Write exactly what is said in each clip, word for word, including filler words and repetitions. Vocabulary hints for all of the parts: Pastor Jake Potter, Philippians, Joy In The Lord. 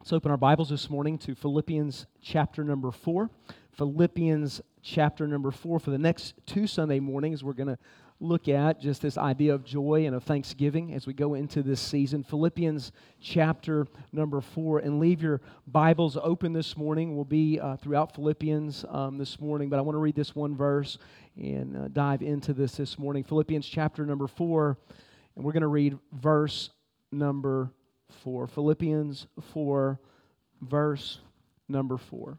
Let's open our Bibles this morning to Philippians chapter number four. Philippians chapter number four. For the next two Sunday mornings, we're going to look at just this idea of joy and of thanksgiving as we go into this season. Philippians chapter number four. And leave your Bibles open this morning. We'll be uh, throughout Philippians um, this morning, but I want to read this one verse and uh, dive into this this morning. Philippians chapter number four, and we're going to read verse number four. Philippians four, verse number four.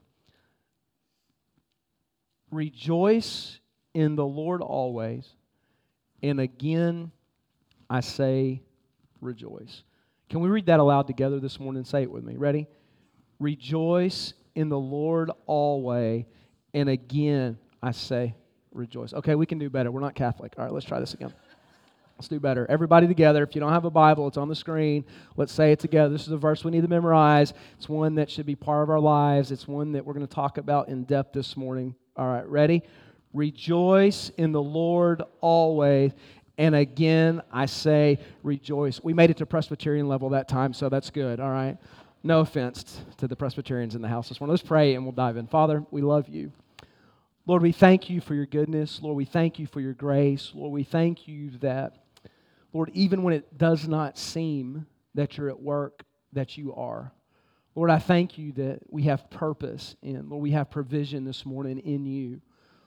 Rejoice in the Lord always, and again I say rejoice. Can we read that aloud together this morning? Say it with me. Ready? Rejoice in the Lord always, and again I say rejoice. Okay, we can do better. We're not Catholic. All right, let's try this again. Let's do better. Everybody together. If you don't have a Bible, it's on the screen. Let's say it together. This is a verse we need to memorize. It's one that should be part of our lives. It's one that we're going to talk about in depth this morning. All right, ready? Rejoice in the Lord always. And again, I say rejoice. We made it to Presbyterian level that time, so that's good. All right. No offense to the Presbyterians in the house this morning. Let's pray and we'll dive in. Father, we love you. Lord, we thank you for your goodness. Lord, we thank you for your grace. Lord, we thank you that, Lord, even when it does not seem that you're at work, that you are. Lord, I thank you that we have purpose and, Lord, we have provision this morning in you.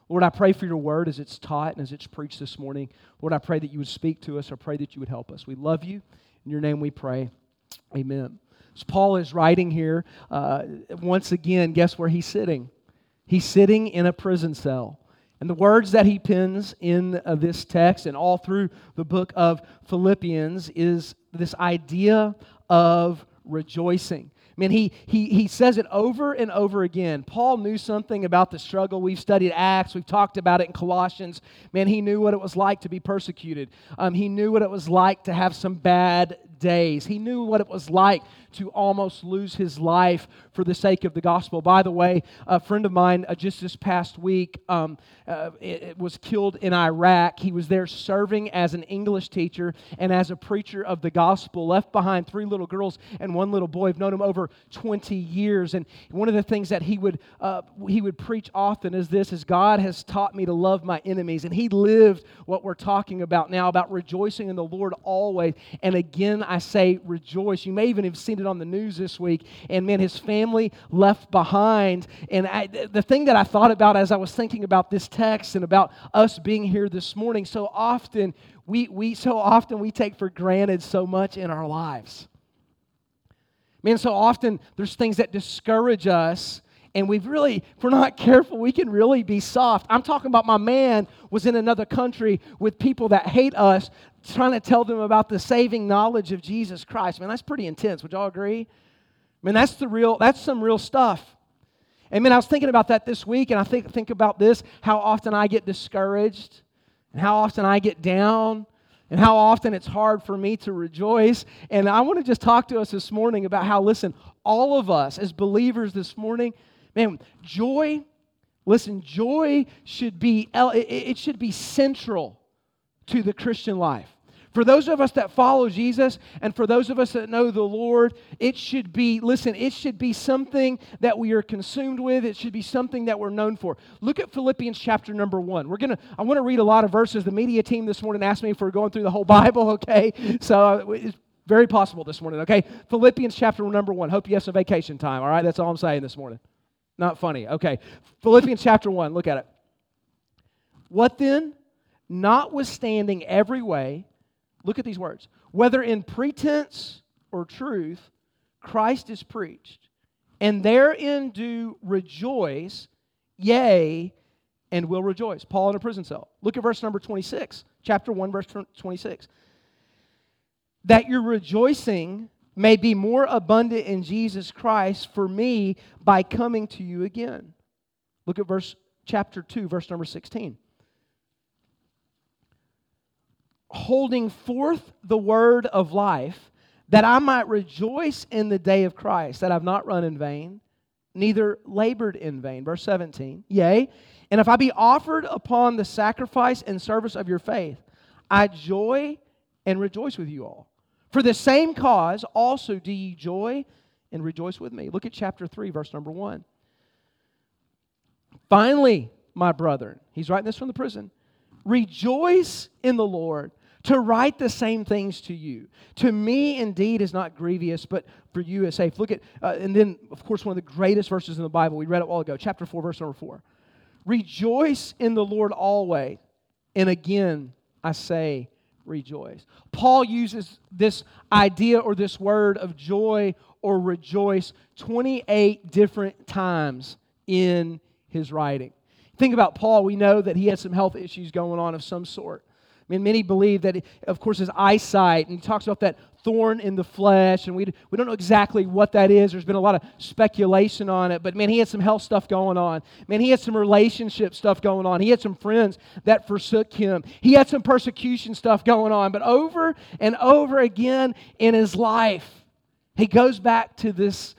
Lord, I pray for your word as it's taught and as it's preached this morning. Lord, I pray that you would speak to us. I pray that you would help us. We love you. In your name we pray. Amen. As Paul is writing here, uh, once again, guess where he's sitting? He's sitting in a prison cell. And the words that he pins in uh, this text and all through the book of Philippians is this idea of rejoicing. I mean, he, he, he says it over and over again. Paul knew something about the struggle. We've studied Acts. We've talked about it in Colossians. Man, he knew what it was like to be persecuted. Um, he knew what it was like to have some bad days. He knew what it was like to almost lose his life for the sake of the gospel. By the way, a friend of mine uh, just this past week um, uh, it, it was killed in Iraq. He was there serving as an English teacher and as a preacher of the gospel, left behind three little girls and one little boy. I've known him over twenty years, and one of the things that he would uh, he would preach often is this, is God has taught me to love my enemies, and he lived what we're talking about now, about rejoicing in the Lord always, and again I say rejoice. You may even have seen it on the news this week, and man, his family left behind. And I, the thing that I thought about as I was thinking about this text and about us being here this morning, so often we we so often we take for granted so much in our lives. Man, so often there's things that discourage us, and we've really, if we're not careful, we can really be soft. I'm talking about my man was in another country with people that hate us, trying to tell them about the saving knowledge of Jesus Christ. Man, that's pretty intense. Would y'all agree? Man, that's the real, that's some real stuff. And man, I was thinking about that this week, and I think think about this, how often I get discouraged, and how often I get down, and how often it's hard for me to rejoice. And I want to just talk to us this morning about how, listen, all of us as believers this morning, man, joy, listen, joy should be, it should be central to the Christian life. For those of us that follow Jesus and for those of us that know the Lord, it should be, listen, it should be something that we are consumed with. It should be something that we're known for. Look at Philippians chapter number one. We're gonna, I want to read a lot of verses. The media team this morning asked me if we're going through the whole Bible, okay? So it's very possible this morning, okay? Philippians chapter number one. Hope you have some vacation time, all right? That's all I'm saying this morning. Not funny, okay. Philippians chapter one, look at it. What then? Notwithstanding every way, look at these words, whether in pretense or truth, Christ is preached, and therein do rejoice, yea, and will rejoice. Paul in a prison cell. Look at verse number twenty-six, chapter one, verse twenty-six. That your rejoicing may be more abundant in Jesus Christ for me by coming to you again. Look at verse chapter two, verse number sixteen. Holding forth the word of life, that I might rejoice in the day of Christ, that I've not run in vain, neither labored in vain. Verse seventeen, yea, and if I be offered upon the sacrifice and service of your faith, I joy and rejoice with you all. For the same cause also do ye joy and rejoice with me. Look at chapter three, verse number one. Finally, my brethren, he's writing this from the prison, rejoice in the Lord. To write the same things to you, to me indeed is not grievous, but for you is safe. Look at, uh, and then, of course, one of the greatest verses in the Bible, we read it a while ago, chapter four, verse number four. Rejoice in the Lord always, and again I say rejoice. Paul uses this idea or this word of joy or rejoice twenty-eight different times in his writing. Think about Paul. We know that he had some health issues going on of some sort. I mean, many believe that, of course, his eyesight, and he talks about that thorn in the flesh, and we we don't know exactly what that is. There's been a lot of speculation on it, but man, he had some health stuff going on. Man, he had some relationship stuff going on. He had some friends that forsook him. He had some persecution stuff going on, but over and over again in his life, he goes back to this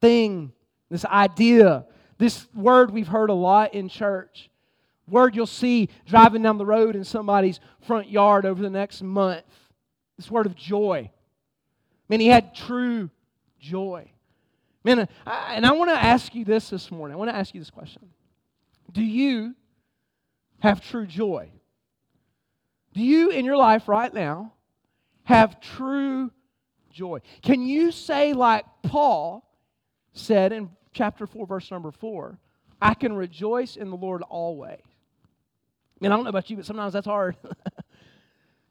thing, this idea, this word we've heard a lot in church. Word you'll see driving down the road in somebody's front yard over the next month. This word of joy. Man, he had true joy. Man, I, and I want to ask you this this morning. I want to ask you this question. Do you have true joy? Do you in your life right now have true joy? Can you say like Paul said in chapter four, verse number four, I can rejoice in the Lord always. Man, I don't know about you, but sometimes that's hard.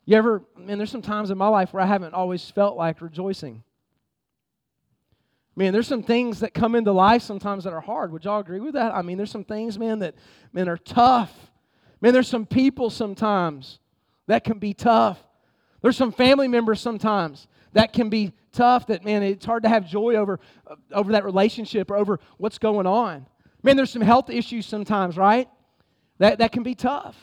You ever, man, there's some times in my life where I haven't always felt like rejoicing. Man, there's some things that come into life sometimes that are hard. Would y'all agree with that? I mean, there's some things, man, that man, are tough. Man, there's some people sometimes that can be tough. There's some family members sometimes that can be tough that, man, it's hard to have joy over, over that relationship or over what's going on. Man, there's some health issues sometimes, right? That that can be tough.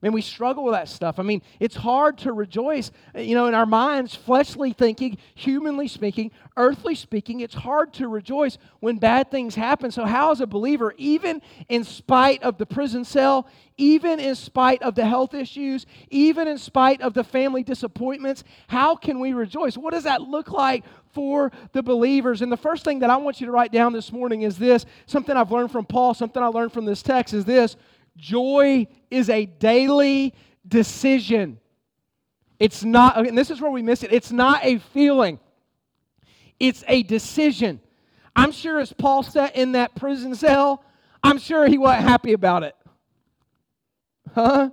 Man, we struggle with that stuff. I mean, it's hard to rejoice. You know, in our minds, fleshly thinking, humanly speaking, earthly speaking, it's hard to rejoice when bad things happen. So how is a believer, even in spite of the prison cell, even in spite of the health issues, even in spite of the family disappointments, how can we rejoice? What does that look like for the believers? And the first thing that I want you to write down this morning is this, something I've learned from Paul, something I learned from this text is this, joy is a daily decision. It's not, and this is where we miss it, it's not a feeling. It's a decision. I'm sure as Paul sat in that prison cell, I'm sure he wasn't happy about it. Huh?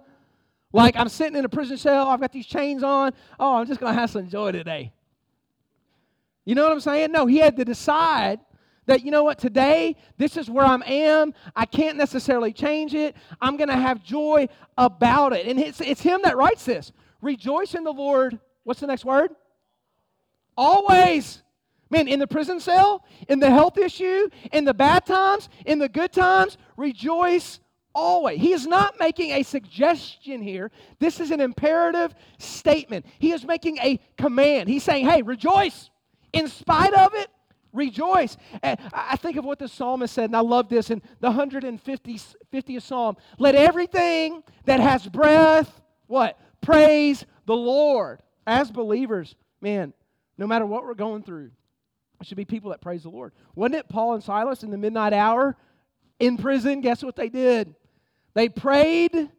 Like, I'm sitting in a prison cell, I've got these chains on, oh, I'm just going to have some joy today. You know what I'm saying? No, he had to decide that, you know what, today, this is where I am. I can't necessarily change it. I'm going to have joy about it. And it's, it's him that writes this. Rejoice in the Lord. What's the next word? Always. Man, in the prison cell, in the health issue, in the bad times, in the good times, rejoice always. He is not making a suggestion here. This is an imperative statement. He is making a command. He's saying, hey, rejoice. In spite of it, rejoice. And I think of what the psalmist said, and I love this, in the one hundred fiftieth Psalm. Let everything that has breath, what? Praise the Lord. As believers, man, no matter what we're going through, we should be people that praise the Lord. Wasn't it Paul and Silas in the midnight hour in prison? Guess what they did? They prayed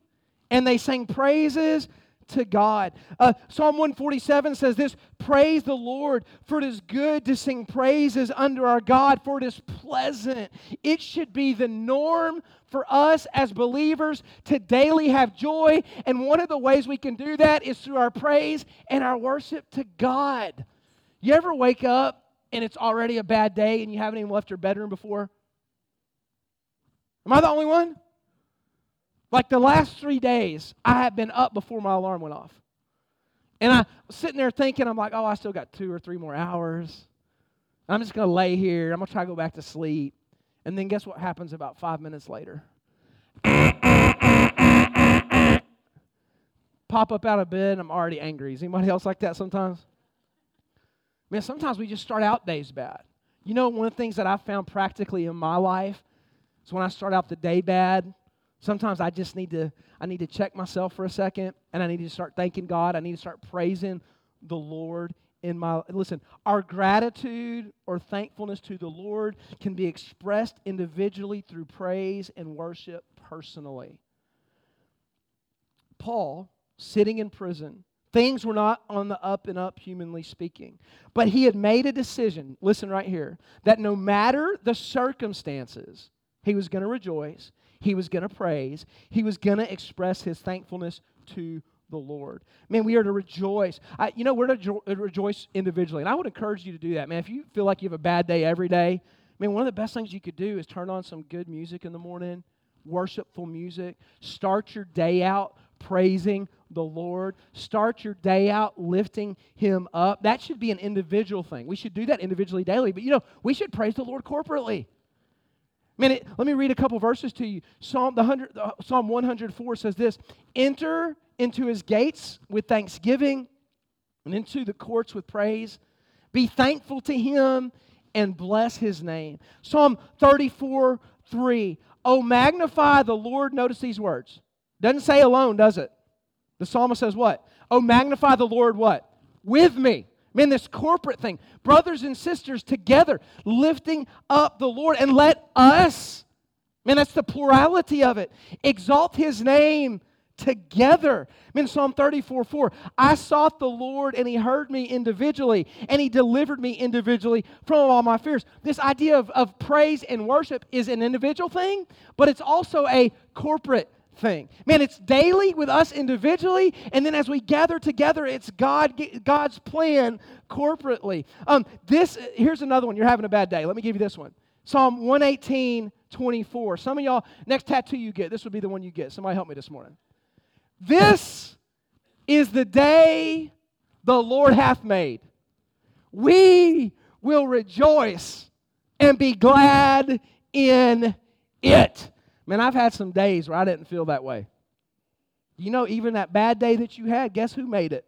and they sang praises to God. Uh, Psalm one forty-seven says this, praise the Lord, for it is good to sing praises unto our God, for it is pleasant. It should be the norm for us as believers to daily have joy, and one of the ways we can do that is through our praise and our worship to God. You ever wake up and it's already a bad day and you haven't even left your bedroom before? Am I the only one? Like the last three days, I had been up before my alarm went off. And I was sitting there thinking, I'm like, oh, I still got two or three more hours. I'm just going to lay here. I'm going to try to go back to sleep. And then guess what happens about five minutes later? Pop up out of bed, and I'm already angry. Is anybody else like that sometimes? Man, sometimes we just start out days bad. You know, one of the things that I found practically in my life is when I start out the day bad, sometimes I just need to, I need to check myself for a second, and I need to start thanking God. I need to start praising the Lord in my life. Listen, our gratitude or thankfulness to the Lord can be expressed individually through praise and worship personally. Paul, sitting in prison, things were not on the up and up, humanly speaking. But he had made a decision, listen right here, that no matter the circumstances, he was going to rejoice, he was going to praise, he was going to express his thankfulness to the Lord. Man, we are to rejoice. I, you know, we're to jo- rejoice individually. And I would encourage you to do that. Man, if you feel like you have a bad day every day, man, one of the best things you could do is turn on some good music in the morning, worshipful music. Start your day out praising the Lord. Start your day out lifting Him up. That should be an individual thing. We should do that individually daily. But, you know, we should praise the Lord corporately. Man, it, let me read a couple verses to you. Psalm, the hundred, uh, Psalm one hundred four says this, "Enter into His gates with thanksgiving and into the courts with praise. Be thankful to Him and bless His name." Psalm thirty-four three, "Oh, magnify the Lord." Notice these words. Doesn't say alone, does it? The psalmist says what? "Oh, magnify the Lord," what? "With me." Man, this corporate thing. Brothers and sisters together lifting up the Lord, and let us, man, that's the plurality of it, exalt His name together. Man, Psalm thirty-four four, "I sought the Lord and He heard me individually and He delivered me individually from all my fears." This idea of, of praise and worship is an individual thing, but it's also a corporate thing. Man, it's daily with us individually, and then as we gather together, it's God God's plan corporately. Um, this here's another one. You're having a bad day. Let me give you this one. Psalm one eighteen twenty-four. Some of y'all, next tattoo you get, this would be the one you get. Somebody help me this morning. "This is the day the Lord hath made. We will rejoice and be glad in it." Man, I've had some days where I didn't feel that way. You know, even that bad day that you had, guess who made it?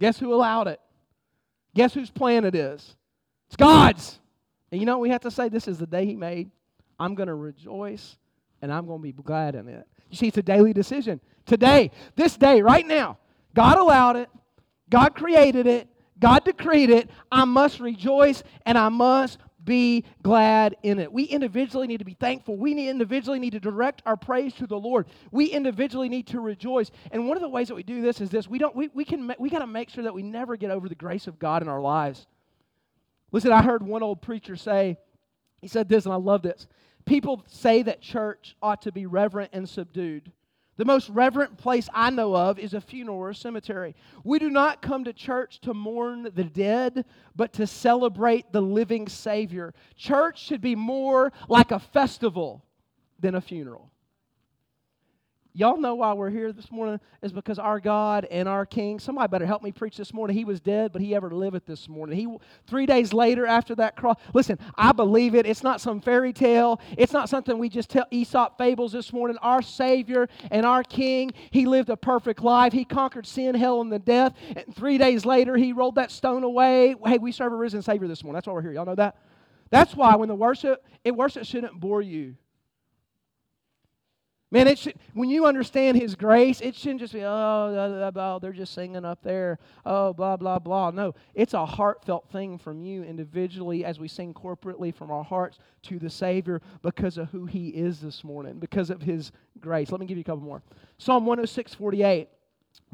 Guess who allowed it? Guess whose plan it is? It's God's. And you know what we have to say? This is the day He made. I'm going to rejoice, and I'm going to be glad in it. You see, it's a daily decision. Today, this day, right now, God allowed it. God created it. God decreed it. I must rejoice, and I must be glad in it. We individually need to be thankful. We need, individually need to direct our praise to the Lord. We individually need to rejoice. And one of the ways that we do this is this: we don't. We we can. We got to make sure that we never get over the grace of God in our lives. Listen, I heard one old preacher say, he said this, and I love this. People say that church ought to be reverent and subdued. The most reverent place I know of is a funeral or a cemetery. We do not come to church to mourn the dead, but to celebrate the living Savior. Church should be more like a festival than a funeral. Y'all know why we're here this morning is because our God and our King, somebody better help me preach this morning. He was dead, but He ever liveth this morning. He three days later after that cross. Listen, I believe it. It's not some fairy tale. It's not something we just tell Aesop fables this morning. Our Savior and our King, He lived a perfect life. He conquered sin, hell, and the death. And three days later, He rolled that stone away. Hey, we serve a risen Savior this morning. That's why we're here. Y'all know that? That's why when the worship, it worship shouldn't bore you. Man, it should, when you understand His grace, it shouldn't just be, oh, blah, blah, blah, they're just singing up there, oh, blah, blah, blah. No, it's a heartfelt thing from you individually as we sing corporately from our hearts to the Savior because of who He is this morning, because of His grace. Let me give you a couple more. Psalm one oh six forty-eight,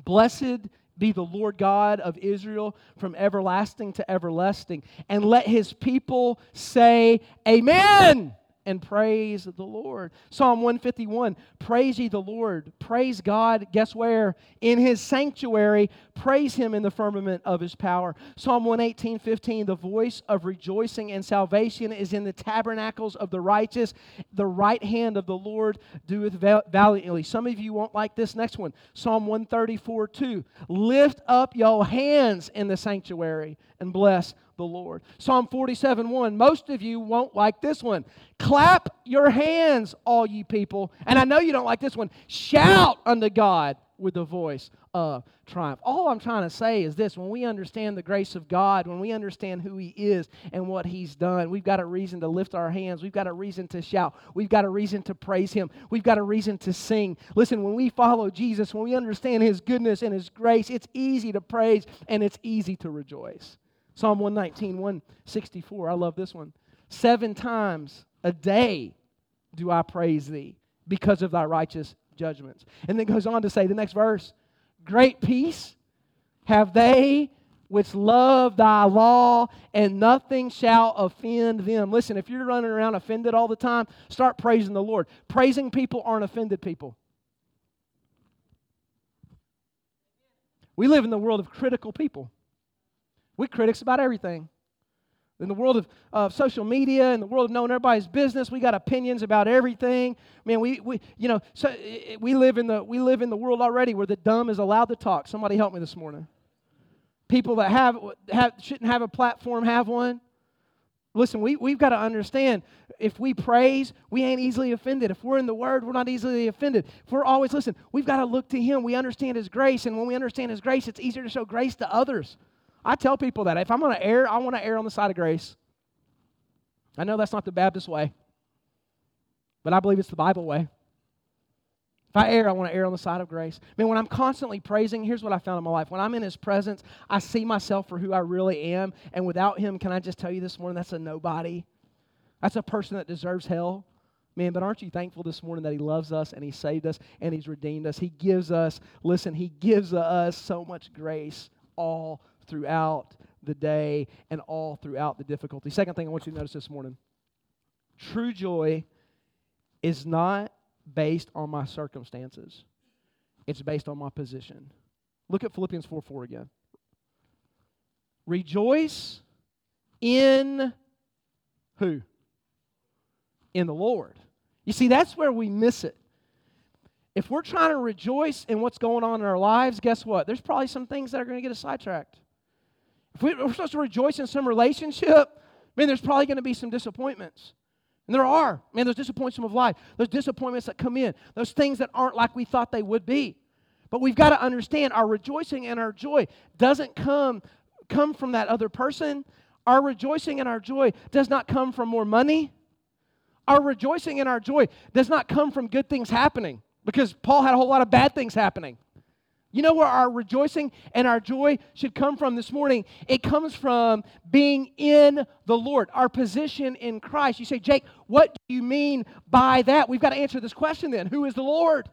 "Blessed be the Lord God of Israel from everlasting to everlasting, and let His people say, Amen. And praise the Lord." Psalm one fifty-one, "Praise ye the Lord." Praise God, guess where? In His sanctuary. Praise Him in the firmament of His power. Psalm one eighteen fifteen, "The voice of rejoicing and salvation is in the tabernacles of the righteous. The right hand of the Lord doeth valiantly." Some of you won't like this next one. Psalm one thirty-four two, "Lift up your hands in the sanctuary and bless the Lord." Psalm forty-seven one, most of you won't like this one. "Clap your hands, all you people." And I know you don't like this one. "Shout unto God with the voice of triumph. All I'm trying to say is this: when we understand the grace of God, when we understand who He is and what He's done, we've got a reason to lift our hands. We've got a reason to shout. We've got a reason to praise Him. We've got a reason to sing. Listen, when we follow Jesus, when we understand His goodness and His grace, it's easy to praise and it's easy to rejoice. Psalm one nineteen, one sixty-four, I love this one. Seven times a day do I praise Thee because of Thy righteous judgments. And then goes on to say, the next verse, great peace have they which love Thy law, and nothing shall offend them. Listen, if you're running around offended all the time, start praising the Lord. Praising people aren't offended people. We live in the world of critical people. We're critics about everything. In the world of uh, social media, in the world of knowing everybody's business, we got opinions about everything. Man, we we you know so we live in the we live in the world already where the dumb is allowed to talk. Somebody help me this morning. People that have, have shouldn't have a platform have one. Listen, we we've got to understand. If we praise, we ain't easily offended. If we're in the Word, we're not easily offended. If we're always listen, we've got to look to Him. We understand His grace, and when we understand His grace, it's easier to show grace to others. I tell people that. If I'm going to err, I want to err on the side of grace. I know that's not the Baptist way, but I believe it's the Bible way. If I err, I want to err on the side of grace. I mean, when I'm constantly praising, here's what I found in my life. When I'm in His presence, I see myself for who I really am, and without Him, can I just tell you this morning, that's a nobody. That's a person that deserves hell. Man, but aren't you thankful this morning that He loves us and He saved us and He's redeemed us? He gives us, listen, He gives us so much grace all throughout the day and all throughout the difficulty. Second thing I want you to notice this morning, true joy is not based on my circumstances. It's based on my position. Look at Philippians four four again. Rejoice in who? In the Lord. You see, that's where we miss it. If we're trying to rejoice in what's going on in our lives, guess what? There's probably some things that are going to get us sidetracked. If we're supposed to rejoice in some relationship, man, there's probably going to be some disappointments. And there are. Man, there's disappointments of life. There's disappointments that come in. Those things that aren't like we thought they would be. But we've got to understand our rejoicing and our joy doesn't come, come from that other person. Our rejoicing and our joy does not come from more money. Our rejoicing and our joy does not come from good things happening. Because Paul had a whole lot of bad things happening. You know where our rejoicing and our joy should come from this morning? It comes from being in the Lord, our position in Christ. You say, Jake, what do you mean by that? We've got to answer this question then. Who is the Lord?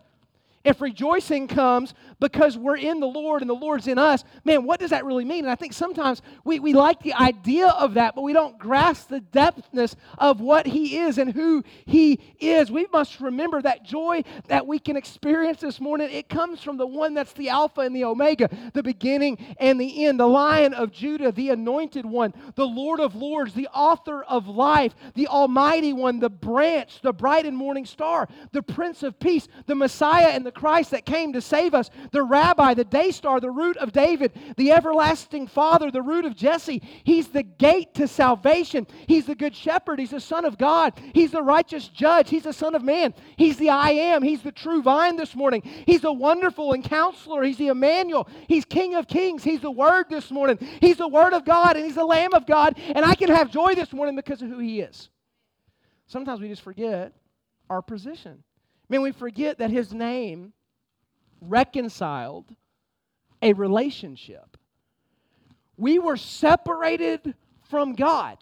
If rejoicing comes because we're in the Lord and the Lord's in us, man, what does that really mean? And I think sometimes we, we like the idea of that, but we don't grasp the depthness of what He is and who He is. We must remember that joy that we can experience this morning, it comes from the one that's the Alpha and the Omega, the beginning and the end, the Lion of Judah, the Anointed One, the Lord of Lords, the Author of Life, the Almighty One, the Branch, the Bright and Morning Star, the Prince of Peace, the Messiah and the Christ that came to save us, the Rabbi, the Day Star, the Root of David, the Everlasting Father, the Root of Jesse. He's the gate to salvation. He's the Good Shepherd. He's the Son of God. He's the righteous judge. He's the Son of Man. He's the I Am. He's the true vine this morning. He's the wonderful and counselor. He's the Emmanuel. He's King of Kings. He's the Word this morning. He's the Word of God, and He's the Lamb of God, and I can have joy this morning because of who He is. Sometimes we just forget our position. Man, we forget that His name reconciled a relationship. We were separated from God.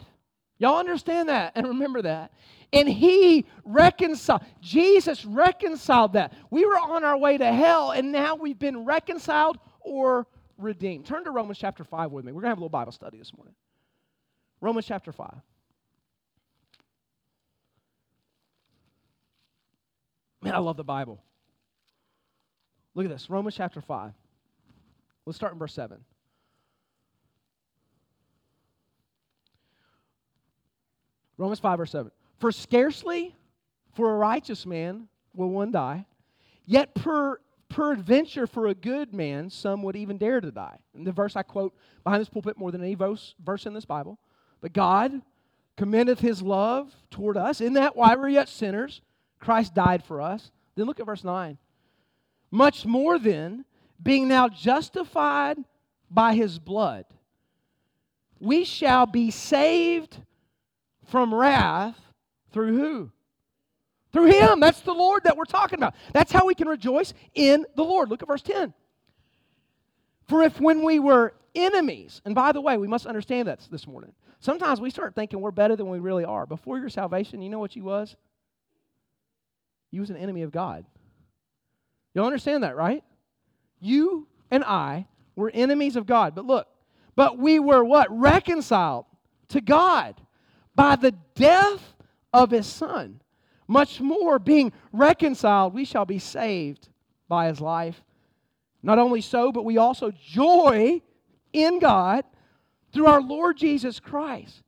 Y'all understand that and remember that. And He reconciled. Jesus reconciled that. We were on our way to hell, and now we've been reconciled or redeemed. Turn to Romans chapter five with me. We're going to have a little Bible study this morning. Romans chapter five. Man, I love the Bible. Look at this, Romans chapter five. Let's start in verse seven. Romans five, verse seven. For scarcely for a righteous man will one die, yet per peradventure for a good man some would even dare to die. And the verse I quote behind this pulpit more than any verse, verse in this Bible. But God commendeth His love toward us, in that while we were yet sinners, Christ died for us. Then look at verse nine. Much more then, being now justified by his blood, we shall be saved from wrath through who? Through him. That's the Lord that we're talking about. That's how we can rejoice in the Lord. Look at verse ten. For if when we were enemies, and by the way, we must understand that this morning. Sometimes we start thinking we're better than we really are. Before your salvation, you know what you was? You was an enemy of God. You'll understand that, right? You and I were enemies of God. But look, but we were what? Reconciled to God by the death of his Son. Much more, being reconciled, we shall be saved by his life. Not only so, but we also joy in God through our Lord Jesus Christ,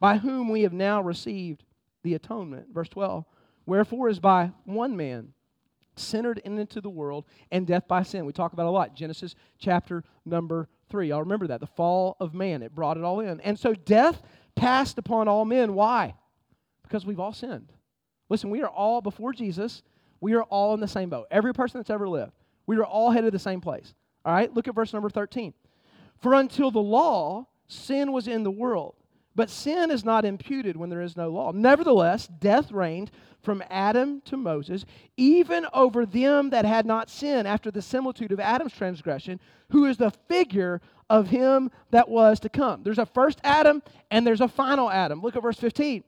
by whom we have now received the atonement. Verse twelve, wherefore is by one man sinned into the world, and death by sin. We talk about a lot. Genesis chapter number three. Y'all remember that. The fall of man. It brought it all in. And so death passed upon all men. Why? Because we've all sinned. Listen, we are all, before Jesus, we are all in the same boat. Every person that's ever lived. We are all headed to the same place. All right? Look at verse number thirteen. For until the law, sin was in the world, but sin is not imputed when there is no law. Nevertheless, death reigned from Adam to Moses, even over them that had not sinned, after the similitude of Adam's transgression, who is the figure of him that was to come. There's a first Adam and there's a final Adam. Look at verse fifteen.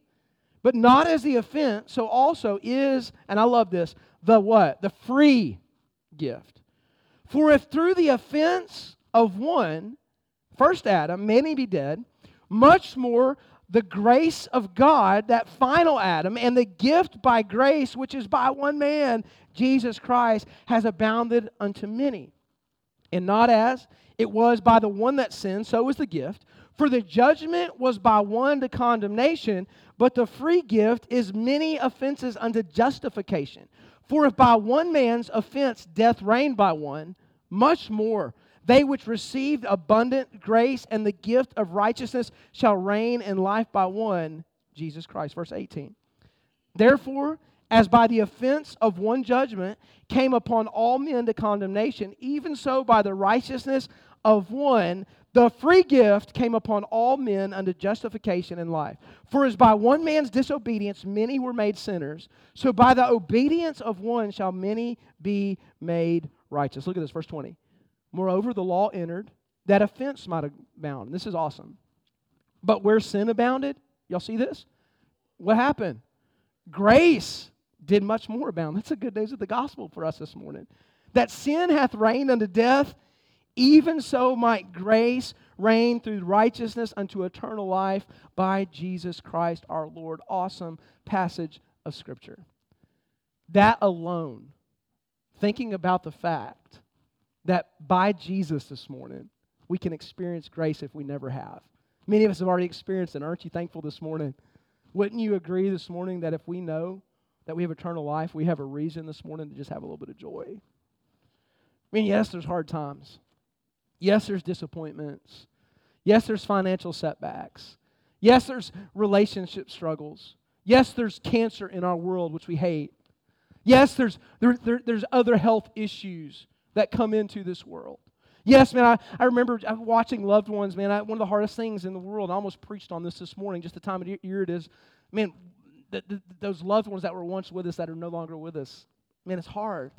But not as the offense, so also is, and I love this, the what? The free gift. For if through the offense of one, first Adam, many be dead, much more the grace of God, that final Adam, and the gift by grace, which is by one man, Jesus Christ, has abounded unto many. And not as it was by the one that sinned, so is the gift. For the judgment was by one to condemnation, but the free gift is many offenses unto justification. For if by one man's offense death reigned by one, much more they which received abundant grace and the gift of righteousness shall reign in life by one, Jesus Christ. Verse eighteen. Therefore, as by the offense of one judgment came upon all men to condemnation, even so by the righteousness of one, the free gift came upon all men unto justification and life. For as by one man's disobedience many were made sinners, so by the obedience of one shall many be made righteous. Look at this, verse twenty. Moreover, the law entered, that offense might abound. This is awesome. But where sin abounded, y'all see this? What happened? Grace did much more abound. That's the good news of the gospel for us this morning. That sin hath reigned unto death, even so might grace reign through righteousness unto eternal life by Jesus Christ our Lord. Awesome passage of Scripture. That alone, thinking about the fact that by Jesus this morning, we can experience grace if we never have. Many of us have already experienced it. Aren't you thankful this morning? Wouldn't you agree this morning that if we know that we have eternal life, we have a reason this morning to just have a little bit of joy? I mean, yes, there's hard times. Yes, there's disappointments. Yes, there's financial setbacks. Yes, there's relationship struggles. Yes, there's cancer in our world, which we hate. Yes, there's there, there, there's other health issues that come into this world. Yes, man, I, I remember watching loved ones, man, I, one of the hardest things in the world, I almost preached on this this morning, just the time of year it is. Man, the, the, those loved ones that were once with us that are no longer with us, man, it's hard.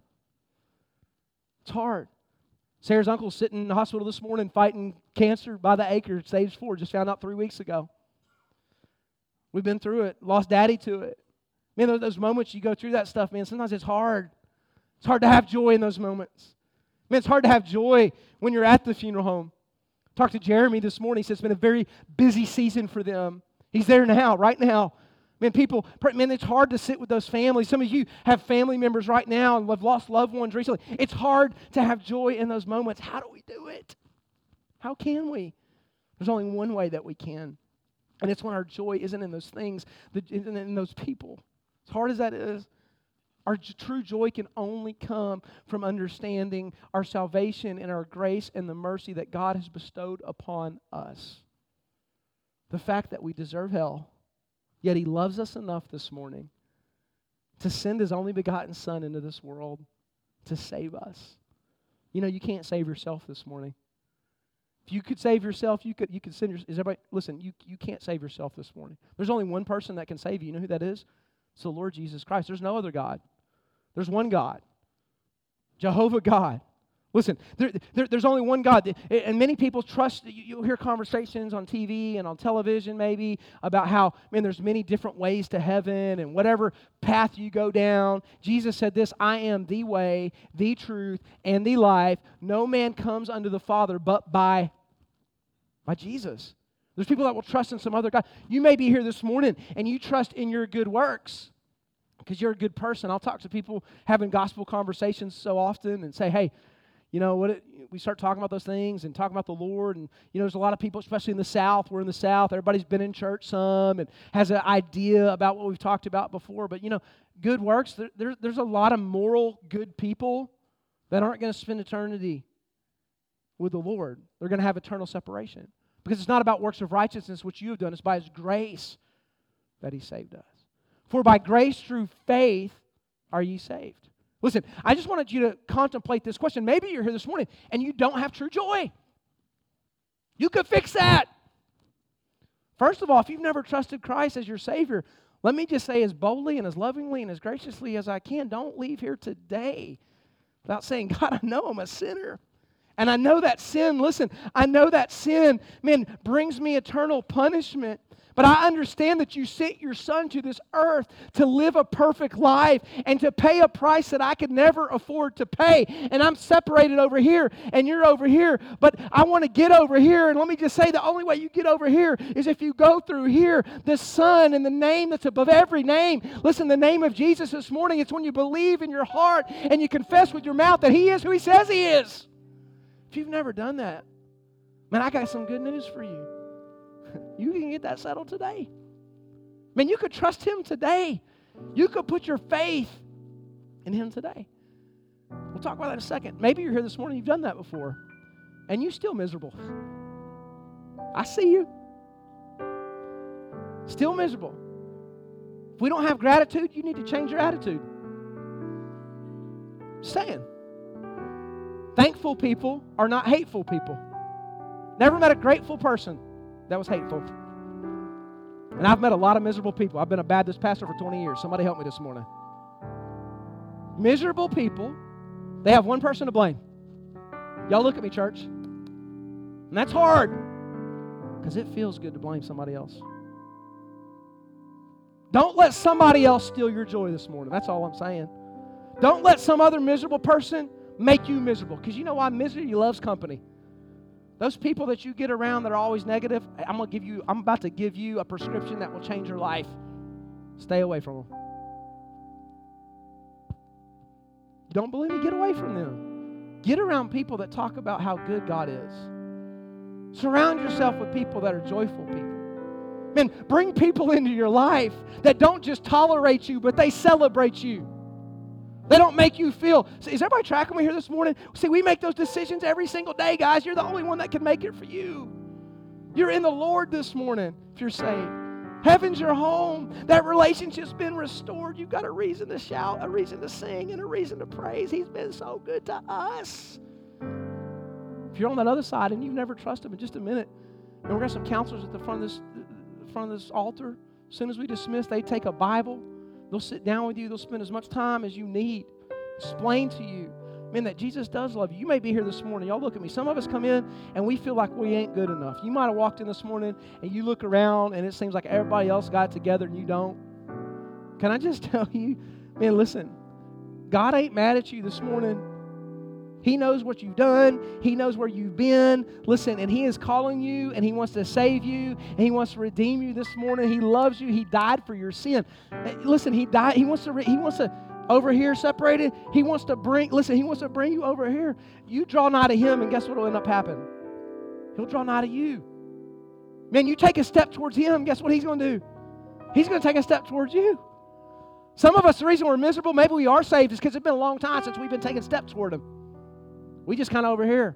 It's hard. Sarah's uncle's sitting in the hospital this morning fighting cancer by the acre, stage four, just found out three weeks ago. We've been through it, lost daddy to it. Man, those moments you go through that stuff, man, sometimes it's hard. It's hard to have joy in those moments. Man, it's hard to have joy when you're at the funeral home. Talked to Jeremy this morning. He said it's been a very busy season for them. He's there now, right now. Man, people, man, it's hard to sit with those families. Some of you have family members right now and have lost loved ones recently. It's hard to have joy in those moments. How do we do it? How can we? There's only one way that we can, and it's when our joy isn't in those things, isn't in those people. As hard as that is, our true joy can only come from understanding our salvation and our grace and the mercy that God has bestowed upon us. The fact that we deserve hell, yet He loves us enough this morning to send His only begotten Son into this world to save us. You know, you can't save yourself this morning. If you could save yourself, you could you could send your, is everybody listen, you you can't save yourself this morning. There's only one person that can save you. You know who that is? It's the Lord Jesus Christ. There's no other God. There's one God. Jehovah God. Listen, there, there, there's only one God. And many people trust, you'll hear conversations on T V and on television maybe about how, man, there's many different ways to heaven and whatever path you go down. Jesus said this, I am the way, the truth, and the life. No man comes unto the Father but by, by Jesus. There's people that will trust in some other God. You may be here this morning and you trust in your good works because you're a good person. I'll talk to people having gospel conversations so often and say, hey, you know, what it, we start talking about those things and talking about the Lord. And, you know, there's a lot of people, especially in the South. We're in the South. Everybody's been in church some and has an idea about what we've talked about before. But, you know, good works, there, there, there's a lot of moral good people that aren't going to spend eternity with the Lord. They're going to have eternal separation. Because it's not about works of righteousness, which you have done. It's by His grace that He saved us. For by grace through faith are ye saved. Listen, I just wanted you to contemplate this question. Maybe you're here this morning and you don't have true joy. You could fix that. First of all, if you've never trusted Christ as your Savior, let me just say as boldly and as lovingly and as graciously as I can, don't leave here today without saying, God, I know I'm a sinner. And I know that sin, listen, I know that sin, man, brings me eternal punishment. But I understand that you sent your Son to this earth to live a perfect life and to pay a price that I could never afford to pay. And I'm separated over here and you're over here. But I want to get over here. And let me just say the only way you get over here is if you go through here. The Son and the name that's above every name. Listen, the name of Jesus this morning, it's when you believe in your heart and you confess with your mouth that He is who He says He is. If you've never done that, man, I got some good news for you. You can get that settled today. Man, you could trust Him today. You could put your faith in Him today. We'll talk about that in a second. Maybe you're here this morning, you've done that before, and you're still miserable. I see you. Still miserable. If we don't have gratitude, you need to change your attitude. Just saying. Thankful people are not hateful people. Never met a grateful person that was hateful. And I've met a lot of miserable people. I've been a Baptist pastor for twenty years. Somebody help me this morning. Miserable people, they have one person to blame. Y'all look at me, church. And that's hard because it feels good to blame somebody else. Don't let somebody else steal your joy this morning. That's all I'm saying. Don't let some other miserable person make you miserable because you know why? Misery loves company. Those people that you get around that are always negative, I'm gonna give you. I'm about to give you a prescription that will change your life. Stay away from them. You don't believe me? Get away from them. Get around people that talk about how good God is. Surround yourself with people that are joyful people. Man, bring people into your life that don't just tolerate you, but they celebrate you. They don't make you feel. Is everybody tracking me here this morning? See, we make those decisions every single day, guys. You're the only one that can make it for you. You're in the Lord this morning if you're saved. Heaven's your home. That relationship's been restored. You've got a reason to shout, a reason to sing, and a reason to praise. He's been so good to us. If you're on that other side and you've never trusted Him, in just a minute, and we're going to have some counselors at the front of this, the front of this altar. As soon as we dismiss, they take a Bible. They'll sit down with you. They'll spend as much time as you need. Explain to you, man, that Jesus does love you. You may be here this morning. Y'all look at me. Some of us come in and we feel like we ain't good enough. You might have walked in this morning and you look around and it seems like everybody else got together and you don't. Can I just tell you, man, listen, God ain't mad at you this morning. He knows what you've done. He knows where you've been. Listen, and He is calling you, and He wants to save you, and He wants to redeem you this morning. He loves you. He died for your sin. Listen, He died. He wants to. Re- he wants to over here separated. He wants to bring. Listen, He wants to bring you over here. You draw nigh to Him, and guess what will end up happening? He'll draw nigh to you. Man, you take a step towards Him. Guess what He's going to do? He's going to take a step towards you. Some of us, the reason we're miserable, maybe we are saved, is because it's been a long time since we've been taking steps toward Him. We just kind of over here.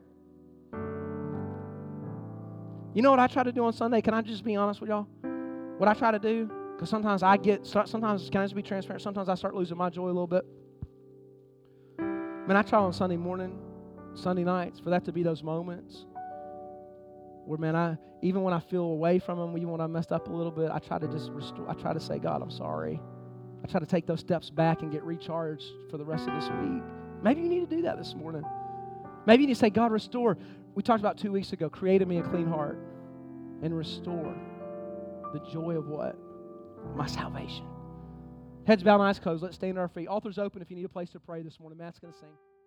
You know what I try to do on Sunday? Can I just be honest with y'all? What I try to do, because sometimes I get, sometimes, can I just be transparent? Sometimes I start losing my joy a little bit. Man, I try on Sunday morning Sunday nights, for that to be those moments where, man, I even when I feel away from Him, even when I messed up a little bit, I try to just restore. I try to say, God, I'm sorry. I try to take those steps back and get recharged for the rest of this week. Maybe you need to do that this morning. Maybe you need to say, God, restore. We talked about two weeks ago, create in me a clean heart and restore the joy of what? My salvation. Heads bowed, eyes closed. Let's stand on our feet. Altar's open if you need a place to pray this morning. Matt's going to sing.